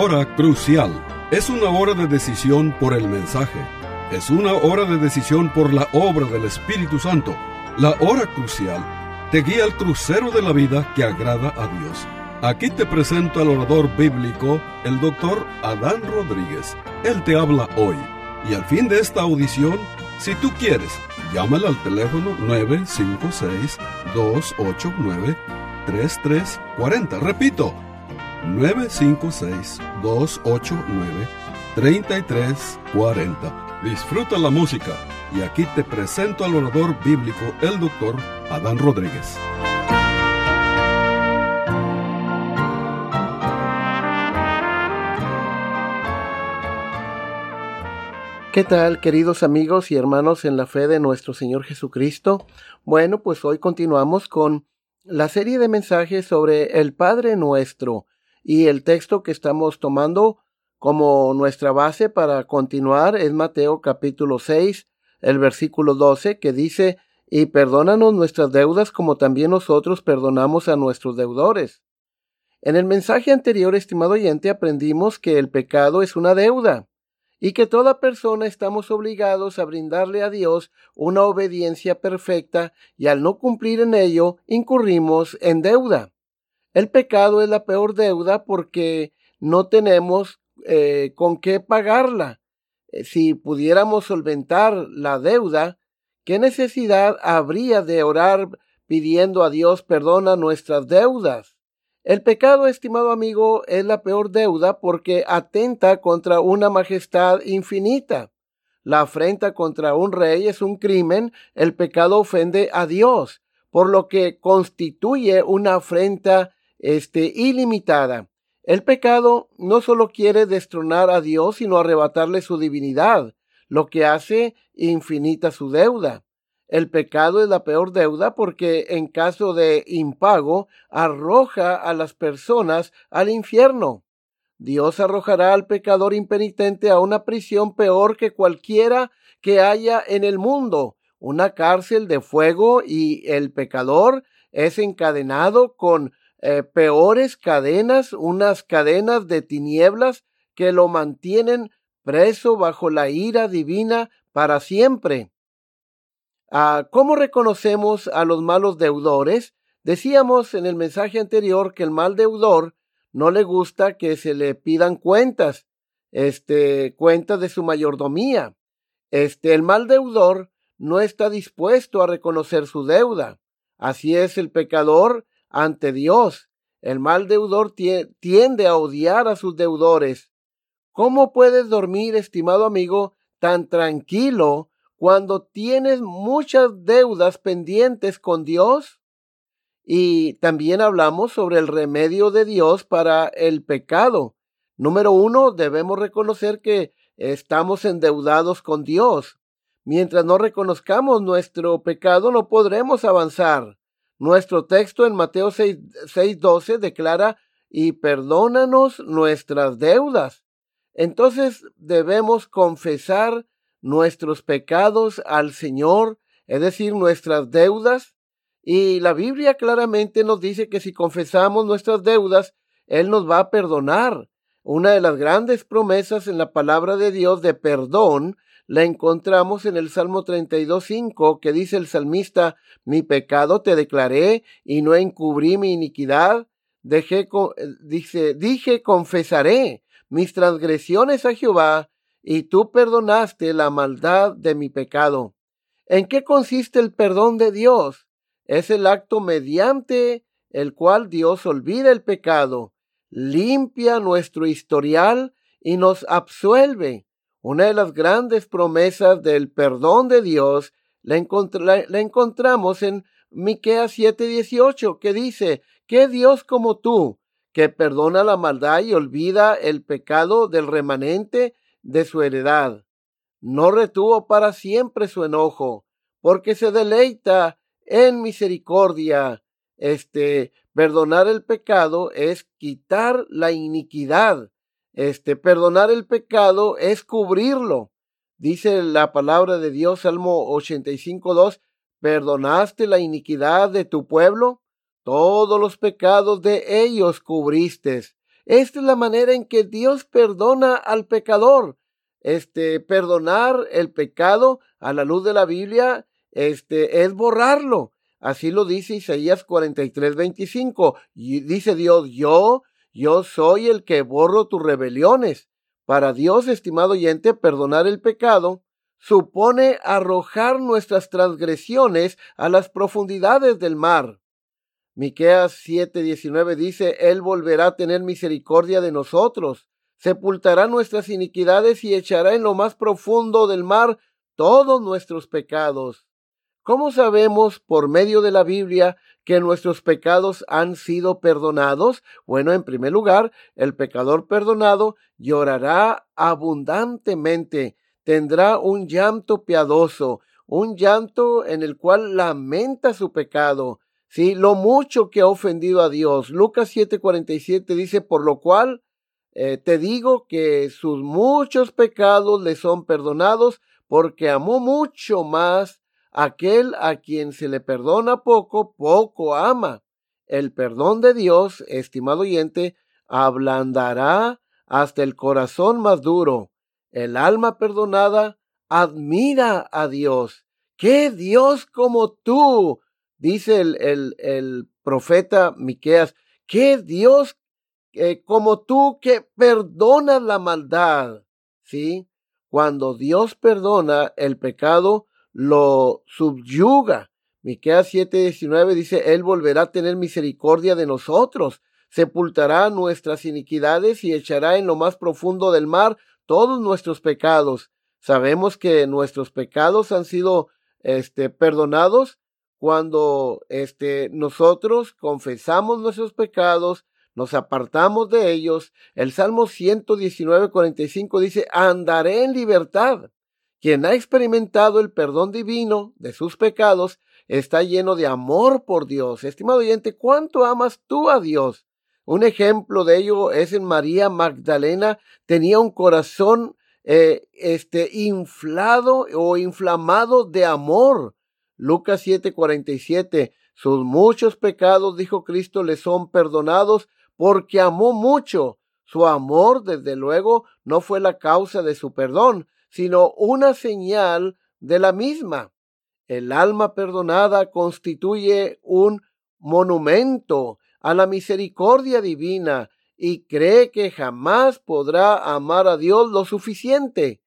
hora crucial. Es una hora de decisión por el mensaje. Es una hora de decisión por la obra del Espíritu Santo. La hora crucial te guía al crucero de la vida que agrada a Dios. Aquí te presento al orador bíblico, el Dr. Adán Rodríguez. Él te habla hoy. Y al fin de esta audición, si tú quieres, llámale al teléfono 956-289-3340. Repito, 956-289-3340. Disfruta la música. Y aquí te presento al orador bíblico, el Dr. Adán Rodríguez. ¿Qué tal, queridos amigos y hermanos en la fe de nuestro Señor Jesucristo? Bueno, pues hoy continuamos con la serie de mensajes sobre el Padre Nuestro y el texto que estamos tomando como nuestra base para continuar es Mateo capítulo 6, el versículo 12, que dice: y perdónanos nuestras deudas como también nosotros perdonamos a nuestros deudores. En el mensaje anterior, estimado oyente, aprendimos que el pecado es una deuda y que toda persona estamos obligados a brindarle a Dios una obediencia perfecta, y al no cumplir en ello, incurrimos en deuda. El pecado es la peor deuda porque no tenemos con qué pagarla. Si pudiéramos solventar la deuda, ¿qué necesidad habría de orar pidiendo a Dios perdona nuestras deudas? El pecado, estimado amigo, es la peor deuda porque atenta contra una majestad infinita. La afrenta contra un rey es un crimen. El pecado ofende a Dios, por lo que constituye una afrenta ilimitada. El pecado no solo quiere destronar a Dios, sino arrebatarle su divinidad, lo que hace infinita su deuda. El pecado es la peor deuda porque en caso de impago arroja a las personas al infierno. Dios arrojará al pecador impenitente a una prisión peor que cualquiera que haya en el mundo, una cárcel de fuego, y el pecador es encadenado con peores cadenas, unas cadenas de tinieblas que lo mantienen preso bajo la ira divina para siempre. ¿Cómo reconocemos a los malos deudores? Decíamos en el mensaje anterior que el mal deudor no le gusta que se le pidan cuentas, cuentas de su mayordomía. El mal deudor no está dispuesto a reconocer su deuda. Así es el pecador ante Dios. El mal deudor tiende a odiar a sus deudores. ¿Cómo puedes dormir, estimado amigo, tan tranquilo cuando tienes muchas deudas pendientes con Dios? Y también hablamos sobre el remedio de Dios para el pecado. Número 1, debemos reconocer que estamos endeudados con Dios. Mientras no reconozcamos nuestro pecado, no podremos avanzar. Nuestro texto en Mateo 6:12 declara: y perdónanos nuestras deudas. Entonces debemos confesar nuestros pecados al Señor, es decir, nuestras deudas. Y la Biblia claramente nos dice que si confesamos nuestras deudas, Él nos va a perdonar. Una de las grandes promesas en la palabra de Dios de perdón la encontramos en el Salmo 32:5, que dice el salmista: mi pecado te declaré y no encubrí mi iniquidad. Dije, confesaré mis transgresiones a Jehová, y tú perdonaste la maldad de mi pecado. ¿En qué consiste el perdón de Dios? Es el acto mediante el cual Dios olvida el pecado, limpia nuestro historial y nos absuelve. Una de las grandes promesas del perdón de Dios la encontramos en Miqueas 7:18, que dice: ¿qué Dios como tú, que perdona la maldad y olvida el pecado del remanente de su heredad? No retuvo para siempre su enojo, porque se deleita en misericordia. Perdonar el pecado es quitar la iniquidad. Perdonar el pecado es cubrirlo. Dice la palabra de Dios, Salmo 85:2: perdonaste la iniquidad de tu pueblo, todos los pecados de ellos cubriste, Esta es la manera en que Dios perdona al pecador. Perdonar el pecado a la luz de la Biblia, es borrarlo. Así lo dice Isaías 43:25. Y dice Dios, yo soy el que borro tus rebeliones. Para Dios, estimado oyente, perdonar el pecado supone arrojar nuestras transgresiones a las profundidades del mar. Miqueas 7:19 dice, Él volverá a tener misericordia de nosotros, sepultará nuestras iniquidades y echará en lo más profundo del mar todos nuestros pecados. ¿Cómo sabemos por medio de la Biblia que nuestros pecados han sido perdonados? Bueno, en primer lugar, el pecador perdonado llorará abundantemente, tendrá un llanto piadoso, un llanto en el cual lamenta su pecado, sí, lo mucho que ha ofendido a Dios. Lucas 7:47 dice, por lo cual te digo que sus muchos pecados le son perdonados, porque amó mucho más. Aquel a quien se le perdona poco, poco ama. El perdón de Dios, estimado oyente, ablandará hasta el corazón más duro. El alma perdonada admira a Dios. ¡Qué Dios como tú! Dice el profeta Miqueas. ¡Qué Dios como tú que perdonas la maldad! ¿Sí? Cuando Dios perdona el pecado, lo subyuga. Miqueas 7:19 dice, Él volverá a tener misericordia de nosotros, sepultará nuestras iniquidades y echará en lo más profundo del mar todos nuestros pecados. Sabemos que nuestros pecados han sido perdonados cuando nosotros confesamos nuestros pecados, nos apartamos de ellos. El Salmo 119:45 dice, andaré en libertad. Quien ha experimentado el perdón divino de sus pecados está lleno de amor por Dios. Estimado oyente, ¿cuánto amas tú a Dios? Un ejemplo de ello es en María Magdalena. Tenía un corazón inflado o inflamado de amor. Lucas 7:47, sus muchos pecados, dijo Cristo, le son perdonados porque amó mucho. Su amor, desde luego, no fue la causa de su perdón, sino una señal de la misma. El alma perdonada constituye un monumento a la misericordia divina y cree que jamás podrá amar a Dios lo suficiente.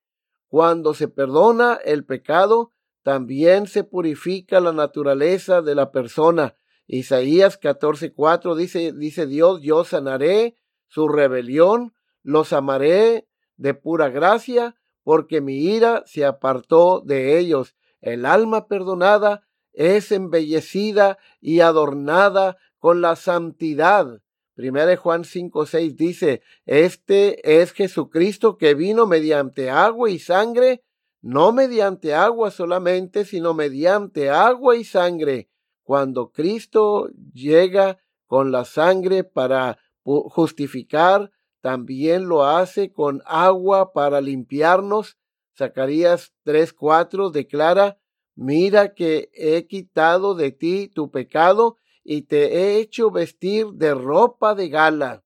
Cuando se perdona el pecado, también se purifica la naturaleza de la persona. Isaías 14:4 dice Dios, yo sanaré su rebelión, los amaré de pura gracia, porque mi ira se apartó de ellos. El alma perdonada es embellecida y adornada con la santidad. Primera de Juan 5:6 dice, este es Jesucristo que vino mediante agua y sangre, no mediante agua solamente, sino mediante agua y sangre. Cuando Cristo llega con la sangre para justificar, también lo hace con agua para limpiarnos. Zacarías 3:4 declara, mira que he quitado de ti tu pecado y te he hecho vestir de ropa de gala.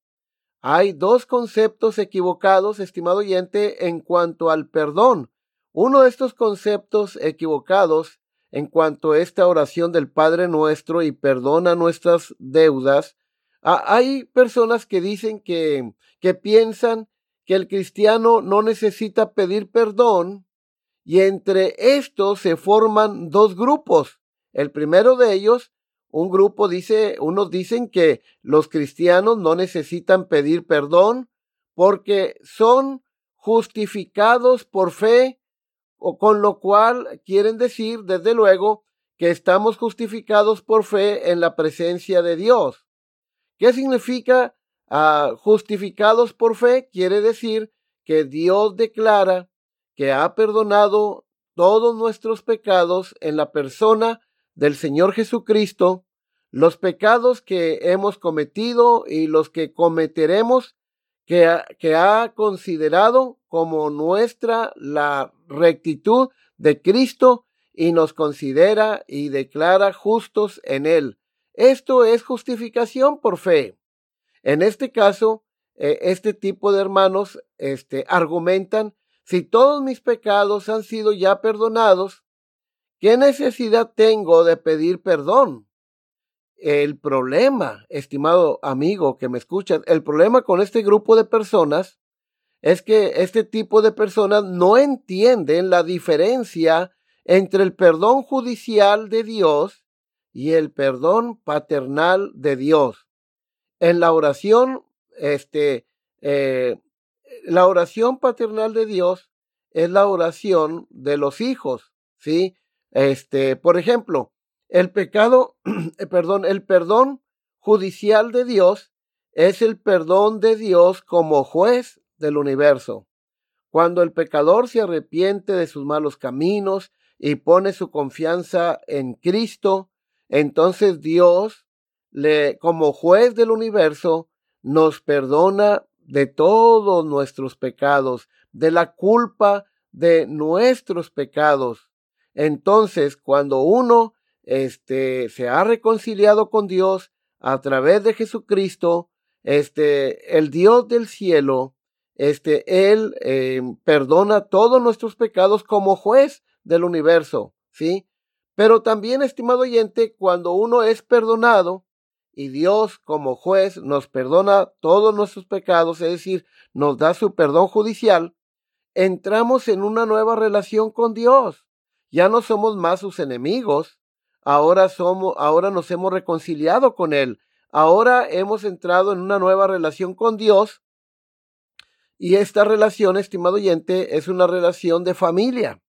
Hay dos conceptos equivocados, estimado oyente, en cuanto al perdón. Uno de estos conceptos equivocados en cuanto a esta oración del Padre Nuestro y perdona nuestras deudas. Hay personas que dicen que piensan que el cristiano no necesita pedir perdón, y entre estos se forman dos grupos. El primero de ellos, unos dicen que los cristianos no necesitan pedir perdón porque son justificados por fe, o con lo cual quieren decir, desde luego, que estamos justificados por fe en la presencia de Dios. ¿Qué significa justificados por fe? Quiere decir que Dios declara que ha perdonado todos nuestros pecados en la persona del Señor Jesucristo, los pecados que hemos cometido y los que cometeremos, que ha considerado como nuestra la rectitud de Cristo y nos considera y declara justos en Él. Esto es justificación por fe. En este caso, este tipo de hermanos argumentan, si todos mis pecados han sido ya perdonados, ¿qué necesidad tengo de pedir perdón? El problema, estimado amigo que me escuchas, el problema con este grupo de personas es que este tipo de personas no entienden la diferencia entre el perdón judicial de Dios y el perdón paternal de Dios. En la oración, la oración paternal de Dios es la oración de los hijos, ¿sí? Por ejemplo, el perdón judicial de Dios es el perdón de Dios como juez del universo. Cuando el pecador se arrepiente de sus malos caminos y pone su confianza en Cristo, entonces Dios, como juez del universo, nos perdona de todos nuestros pecados, de la culpa de nuestros pecados. Entonces, cuando uno se ha reconciliado con Dios a través de Jesucristo, el Dios del cielo, Él perdona todos nuestros pecados como juez del universo, ¿sí? Pero también, estimado oyente, cuando uno es perdonado y Dios como juez nos perdona todos nuestros pecados, es decir, nos da su perdón judicial, entramos en una nueva relación con Dios. Ya no somos más sus enemigos, ahora nos hemos reconciliado con Él, ahora hemos entrado en una nueva relación con Dios. Y esta relación, estimado oyente, es una relación de familia.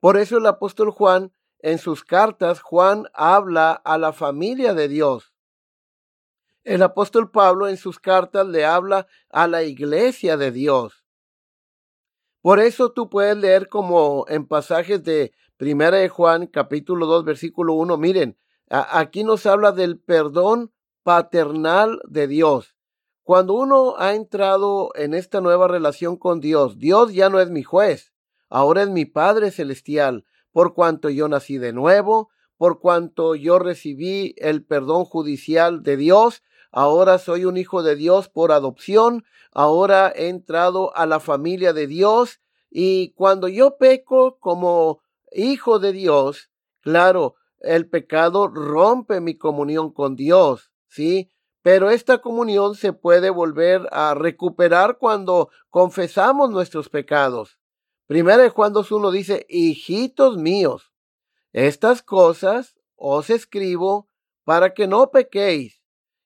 Por eso el apóstol Juan, en sus cartas, Juan habla a la familia de Dios. El apóstol Pablo, en sus cartas, le habla a la iglesia de Dios. Por eso tú puedes leer como en pasajes de 1 Juan, capítulo 2, versículo 1. Miren, aquí nos habla del perdón paternal de Dios. Cuando uno ha entrado en esta nueva relación con Dios, Dios ya no es mi juez, ahora es mi Padre Celestial, por cuanto yo nací de nuevo, por cuanto yo recibí el perdón judicial de Dios, ahora soy un hijo de Dios por adopción, ahora he entrado a la familia de Dios, y cuando yo peco como hijo de Dios, claro, el pecado rompe mi comunión con Dios, ¿sí? Pero esta comunión se puede volver a recuperar cuando confesamos nuestros pecados. 1 Juan 2:1 dice, hijitos míos, estas cosas os escribo para que no pequéis.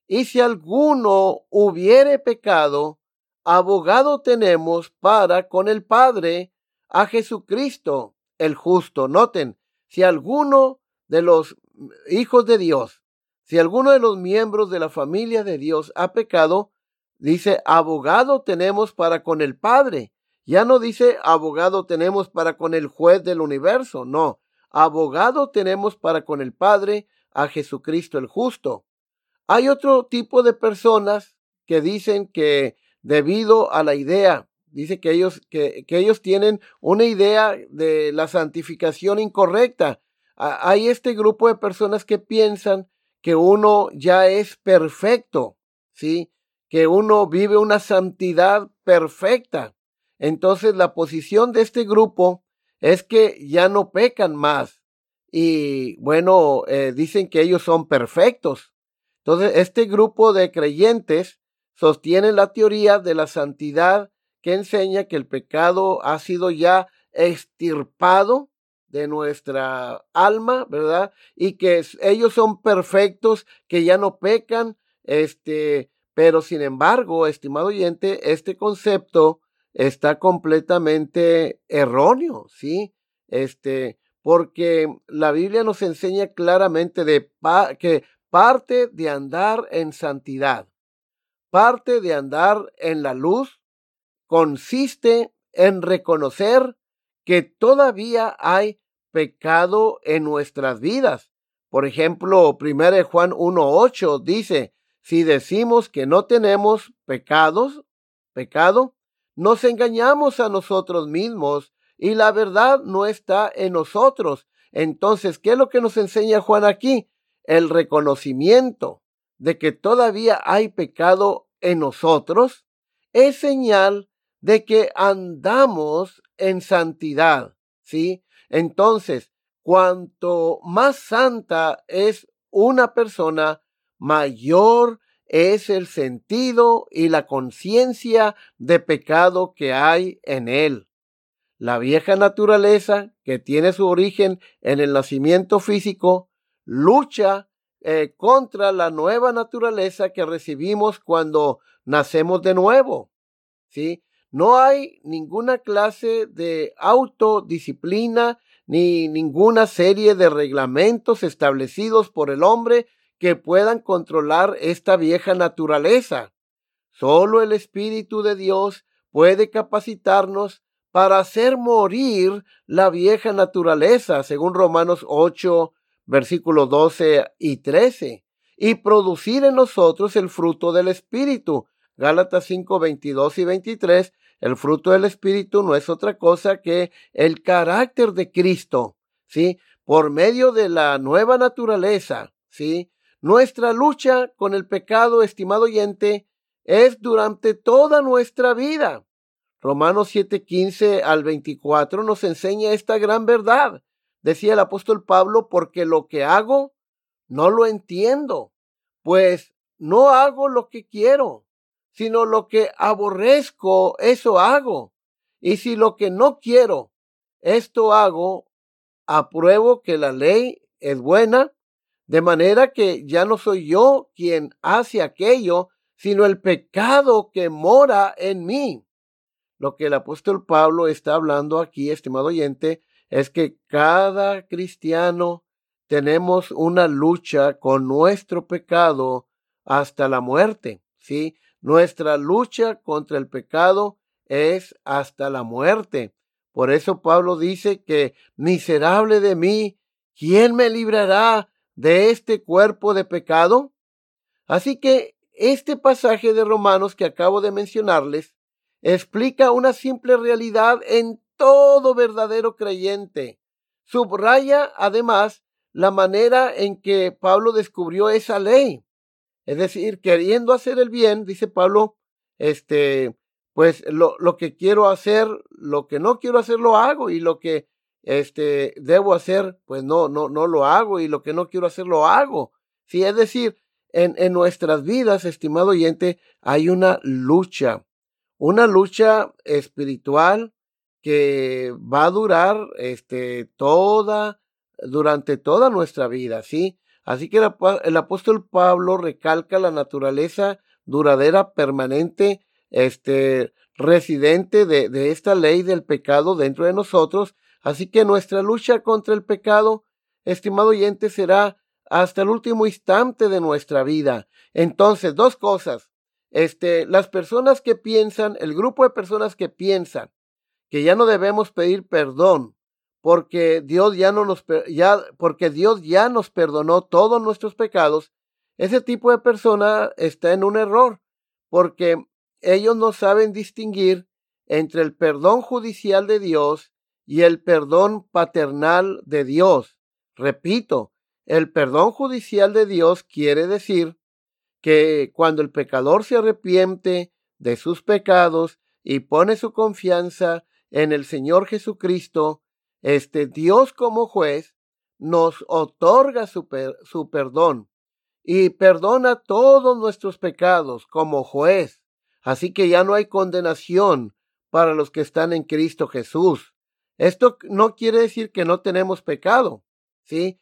Y si alguno hubiere pecado, abogado tenemos para con el Padre a Jesucristo el justo. Noten, si alguno de los hijos de Dios, si alguno de los miembros de la familia de Dios ha pecado, dice, abogado tenemos para con el Padre. Ya no dice, abogado tenemos para con el juez del universo. No, abogado tenemos para con el Padre a Jesucristo el justo. Hay otro tipo de personas que dicen que debido a la idea, dice que ellos tienen una idea de la santificación incorrecta. Hay este grupo de personas que piensan que uno ya es perfecto, ¿sí? Que uno vive una santidad perfecta. Entonces, la posición de este grupo es que ya no pecan más. Y bueno, dicen que ellos son perfectos. Entonces, este grupo de creyentes sostiene la teoría de la santidad que enseña que el pecado ha sido ya extirpado de nuestra alma, ¿verdad? Y que ellos son perfectos, que ya no pecan, pero sin embargo, estimado oyente, este concepto está completamente erróneo, ¿sí? Porque la Biblia nos enseña claramente que parte de andar en santidad, parte de andar en la luz, consiste en reconocer que todavía hay pecado en nuestras vidas. Por ejemplo, 1 Juan 1:8 dice, si decimos que no tenemos pecado, nos engañamos a nosotros mismos y la verdad no está en nosotros. Entonces, ¿qué es lo que nos enseña Juan aquí? El reconocimiento de que todavía hay pecado en nosotros es señal de que andamos en santidad, ¿sí? Entonces, cuanto más santa es una persona, mayor es el sentido y la conciencia de pecado que hay en él. La vieja naturaleza, que tiene su origen en el nacimiento físico, lucha contra la nueva naturaleza que recibimos cuando nacemos de nuevo, ¿sí? No hay ninguna clase de autodisciplina ni ninguna serie de reglamentos establecidos por el hombre que puedan controlar esta vieja naturaleza. Solo el Espíritu de Dios puede capacitarnos para hacer morir la vieja naturaleza, según Romanos 8, versículos 12 y 13, y producir en nosotros el fruto del Espíritu. Gálatas 5, 22 y 23, el fruto del Espíritu no es otra cosa que el carácter de Cristo, ¿sí? Por medio de la nueva naturaleza, ¿sí? Nuestra lucha con el pecado, estimado oyente, es durante toda nuestra vida. Romanos 7:15 al 24 nos enseña esta gran verdad. Decía el apóstol Pablo, porque lo que hago no lo entiendo, pues no hago lo que quiero, sino lo que aborrezco, eso hago. Y si lo que no quiero, esto hago, apruebo que la ley es buena. De manera que ya no soy yo quien hace aquello, sino el pecado que mora en mí. Lo que el apóstol Pablo está hablando aquí, estimado oyente, es que cada cristiano tenemos una lucha con nuestro pecado hasta la muerte, ¿sí? Nuestra lucha contra el pecado es hasta la muerte. Por eso Pablo dice que, miserable de mí, ¿quién me librará de este cuerpo de pecado? Así que este pasaje de Romanos que acabo de mencionarles explica una simple realidad en todo verdadero creyente. Subraya además la manera en que Pablo descubrió esa ley. Es decir, queriendo hacer el bien, dice Pablo, pues lo que quiero hacer, lo que no quiero hacer lo hago, y lo que debo hacer, pues no lo hago, y lo que no quiero hacer lo hago. Sí, es decir, en nuestras vidas, estimado oyente, hay una lucha espiritual que va a durar durante toda nuestra vida, ¿sí? Así que el apóstol Pablo recalca la naturaleza duradera, permanente, residente de esta ley del pecado dentro de nosotros. Así que nuestra lucha contra el pecado, estimado oyente, será hasta el último instante de nuestra vida. Entonces, dos cosas. Las personas que piensan, el grupo de personas que piensan que ya no debemos pedir perdón porque Dios ya nos perdonó todos nuestros pecados, ese tipo de persona está en un error porque ellos no saben distinguir entre el perdón judicial de Dios y el perdón paternal de Dios. Repito, el perdón judicial de Dios quiere decir que cuando el pecador se arrepiente de sus pecados y pone su confianza en el Señor Jesucristo, Dios como juez nos otorga su perdón y perdona todos nuestros pecados como juez. Así que ya no hay condenación para los que están en Cristo Jesús. Esto no quiere decir que no tenemos pecado, ¿sí?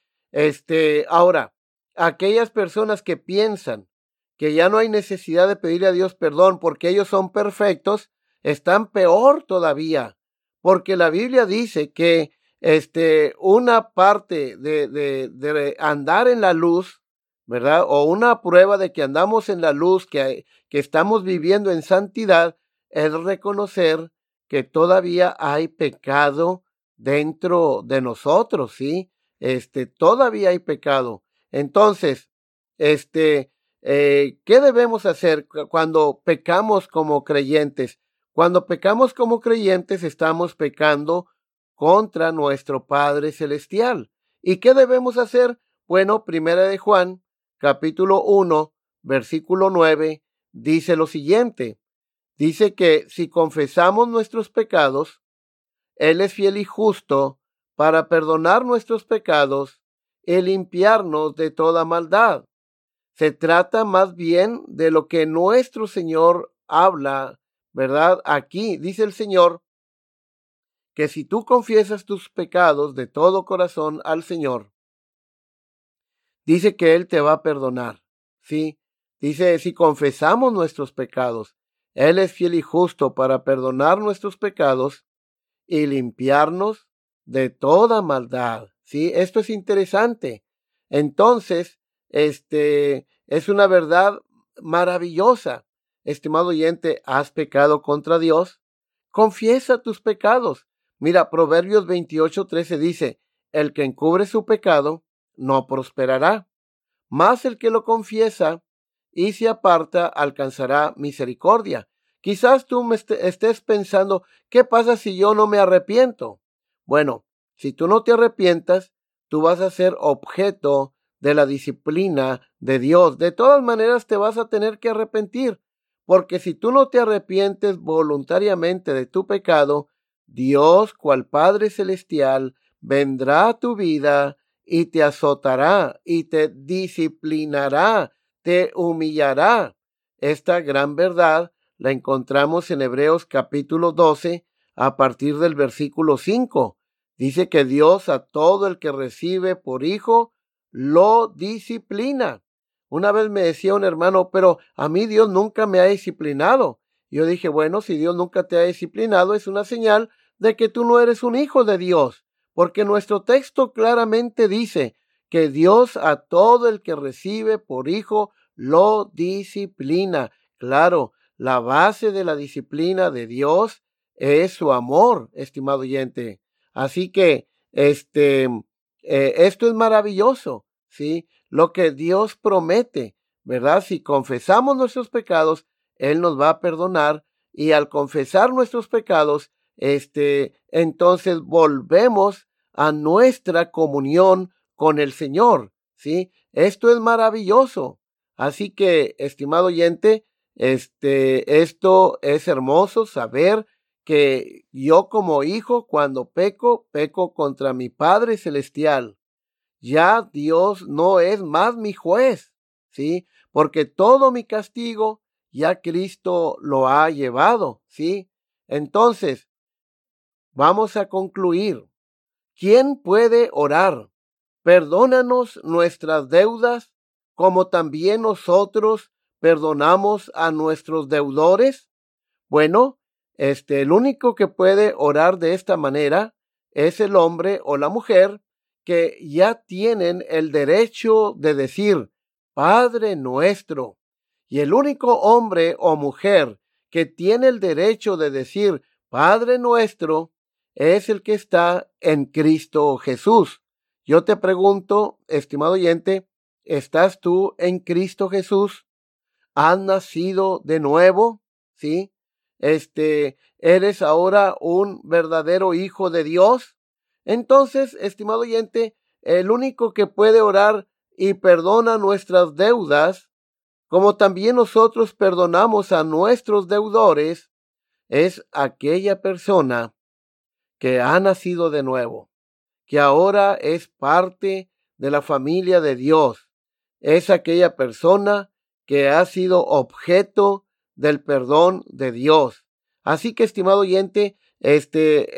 Ahora, aquellas personas que piensan que ya no hay necesidad de pedirle a Dios perdón porque ellos son perfectos, están peor todavía, porque la Biblia dice que una parte de andar en la luz, ¿verdad? O una prueba de que andamos en la luz, que estamos viviendo en santidad, es reconocer que todavía hay pecado dentro de nosotros, ¿sí? Todavía hay pecado. Entonces, ¿qué debemos hacer cuando pecamos como creyentes? Cuando pecamos como creyentes, estamos pecando contra nuestro Padre Celestial. ¿Y qué debemos hacer? Bueno, Primera de Juan, capítulo 1, versículo 9, dice lo siguiente. Dice que si confesamos nuestros pecados, Él es fiel y justo para perdonar nuestros pecados y limpiarnos de toda maldad. Se trata más bien de lo que nuestro Señor habla, ¿verdad? Aquí dice el Señor que si tú confiesas tus pecados de todo corazón al Señor, dice que Él te va a perdonar, ¿sí? Dice, si confesamos nuestros pecados, Él es fiel y justo para perdonar nuestros pecados y limpiarnos de toda maldad, ¿sí? Esto es interesante. Entonces, es una verdad maravillosa. Estimado oyente, ¿has pecado contra Dios? Confiesa tus pecados. Mira, Proverbios 28:13 dice, el que encubre su pecado no prosperará, mas el que lo confiesa y se aparta alcanzará misericordia. Quizás tú me estés pensando, ¿qué pasa si yo no me arrepiento? Bueno, si tú no te arrepientas, tú vas a ser objeto de la disciplina de Dios. De todas maneras, te vas a tener que arrepentir, porque si tú no te arrepientes voluntariamente de tu pecado, Dios, cual Padre Celestial, vendrá a tu vida y te azotará y te disciplinará, te humillará. Esta gran verdad la encontramos en Hebreos capítulo 12, a partir del versículo 5. Dice que Dios a todo el que recibe por hijo lo disciplina. Una vez me decía un hermano, pero a mí Dios nunca me ha disciplinado. Yo dije, bueno, si Dios nunca te ha disciplinado, es una señal de que tú no eres un hijo de Dios, porque nuestro texto claramente dice que Dios a todo el que recibe por hijo lo disciplina. Claro, la base de la disciplina de Dios es su amor, estimado oyente. Así que esto es maravilloso, ¿sí? Lo que Dios promete, ¿verdad? Si confesamos nuestros pecados, Él nos va a perdonar, y al confesar nuestros pecados, entonces volvemos a nuestra comunión con el Señor, ¿sí? Esto es maravilloso. Así que, estimado oyente, esto es hermoso saber que yo como hijo, cuando peco, peco contra mi Padre Celestial. Ya Dios no es más mi juez, ¿sí? Porque todo mi castigo ya Cristo lo ha llevado, ¿sí? Entonces, vamos a concluir. ¿Quién puede orar? Perdónanos nuestras deudas, como también nosotros perdonamos a nuestros deudores. Bueno, el único que puede orar de esta manera es el hombre o la mujer que ya tienen el derecho de decir Padre nuestro. Y el único hombre o mujer que tiene el derecho de decir Padre nuestro es el que está en Cristo Jesús. Yo te pregunto, estimado oyente, ¿estás tú en Cristo Jesús? ¿Has nacido de nuevo? ¿Sí? ¿Eres ahora un verdadero hijo de Dios? Entonces, estimado oyente, el único que puede orar y perdona nuestras deudas, como también nosotros perdonamos a nuestros deudores, es aquella persona que ha nacido de nuevo, que ahora es parte de la familia de Dios. Es aquella persona que ha sido objeto del perdón de Dios. Así que, estimado oyente,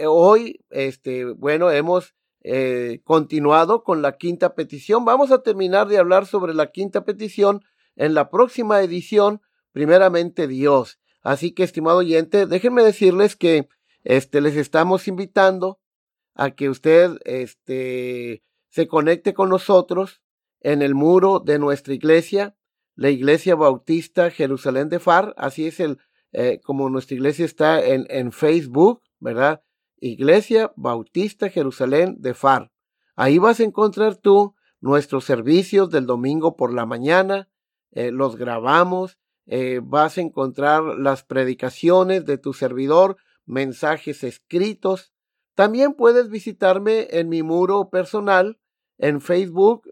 hoy, bueno, hemos continuado con la quinta petición. Vamos a terminar de hablar sobre la quinta petición en la próxima edición, primeramente Dios. Así que, estimado oyente, déjenme decirles que les estamos invitando a que usted se conecte con nosotros en el muro de nuestra iglesia, la Iglesia Bautista Jerusalén de Far. Así es como nuestra iglesia está en Facebook, ¿verdad? Iglesia Bautista Jerusalén de Far. Ahí vas a encontrar tú nuestros servicios del domingo por la mañana, los grabamos, vas a encontrar las predicaciones de tu servidor, mensajes escritos. También puedes visitarme en mi muro personal en Facebook,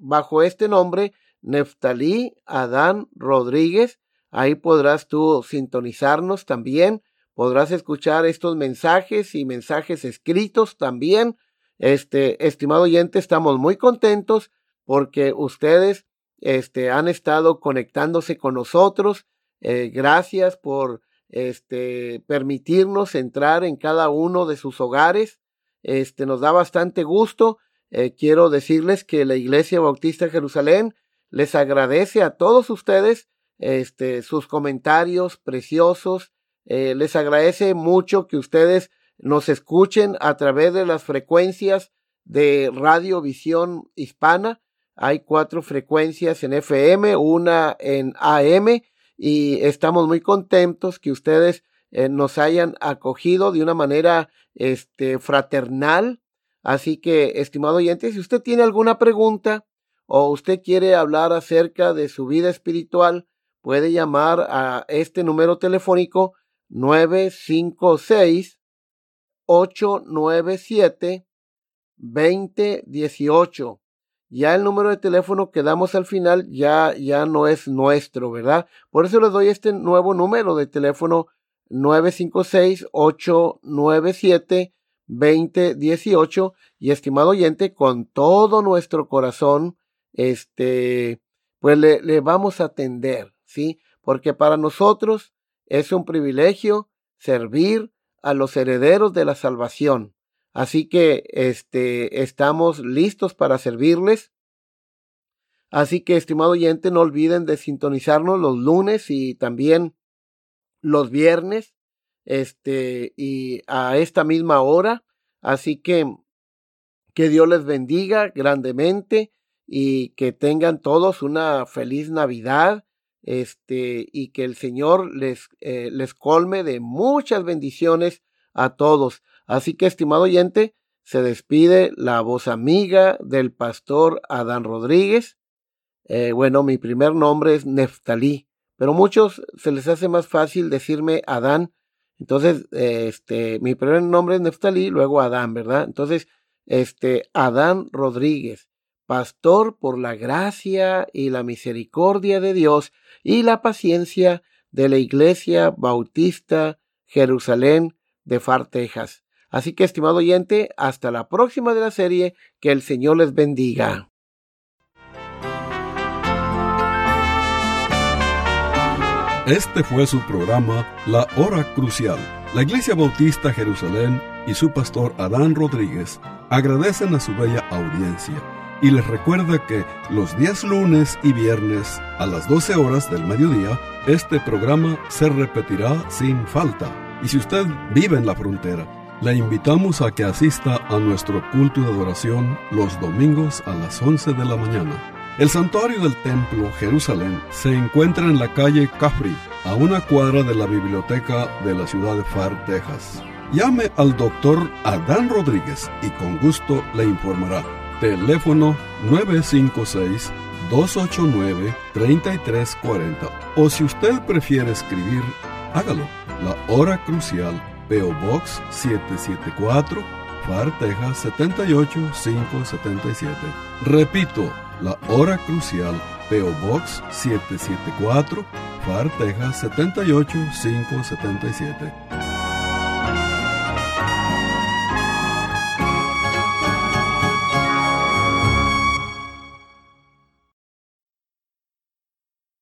bajo este nombre, Neftalí Adán Rodríguez. Ahí podrás tú sintonizarnos también, podrás escuchar estos mensajes y mensajes escritos también. Estimado oyente, estamos muy contentos porque ustedes han estado conectándose con nosotros. Gracias por permitirnos entrar en cada uno de sus hogares. Nos da bastante gusto. Quiero decirles que la Iglesia Bautista Jerusalén les agradece a todos ustedes sus comentarios preciosos. Les agradece mucho que ustedes nos escuchen a través de las frecuencias de Radio Visión Hispana. Hay 4 frecuencias en FM, 1 en AM, y estamos muy contentos que ustedes nos hayan acogido de una manera fraternal. Así que, estimado oyente, si usted tiene alguna pregunta o usted quiere hablar acerca de su vida espiritual, puede llamar a este número telefónico 956-897-2018. Ya el número de teléfono que damos al final ya no es nuestro, ¿verdad? Por eso les doy este nuevo número de teléfono 956-897-2018. Y, estimado oyente, con todo nuestro corazón, pues le vamos a atender. ¿Sí? Porque para nosotros es un privilegio servir a los herederos de la salvación. Así que estamos listos para servirles. Así que, estimado oyente, no olviden de sintonizarnos los lunes y también los viernes, y a esta misma hora. Así que Dios les bendiga grandemente y que tengan todos una feliz Navidad. Y que el Señor les colme de muchas bendiciones a todos. Así que, estimado oyente, se despide la voz amiga del pastor Adán Rodríguez. Mi primer nombre es Neftalí, pero muchos se les hace más fácil decirme Adán. Entonces, mi primer nombre es Neftalí, luego Adán, ¿verdad? Entonces, Adán Rodríguez, pastor por la gracia y la misericordia de Dios y la paciencia de la Iglesia Bautista Jerusalén de Far, Texas. Así que, estimado oyente, hasta la próxima de la serie. Que el Señor les bendiga. Este fue su programa La Hora Crucial. La Iglesia Bautista Jerusalén y su pastor Adán Rodríguez agradecen a su bella audiencia. Y les recuerda que los días lunes y viernes a las 12 horas del mediodía, este programa se repetirá sin falta. Y si usted vive en la frontera, le invitamos a que asista a nuestro culto de adoración los domingos a las 11 de la mañana. El santuario del Templo Jerusalén se encuentra en la calle Caffrey, a una cuadra de la biblioteca de la ciudad de Far, Texas. Llame al doctor Adán Rodríguez y con gusto le informará. Teléfono 956-289-3340. O si usted prefiere escribir, hágalo. La Hora Crucial, P.O. Box 774, Far, Texas 78577. Repito, La Hora Crucial, P.O. Box 774, Far, Texas 78577.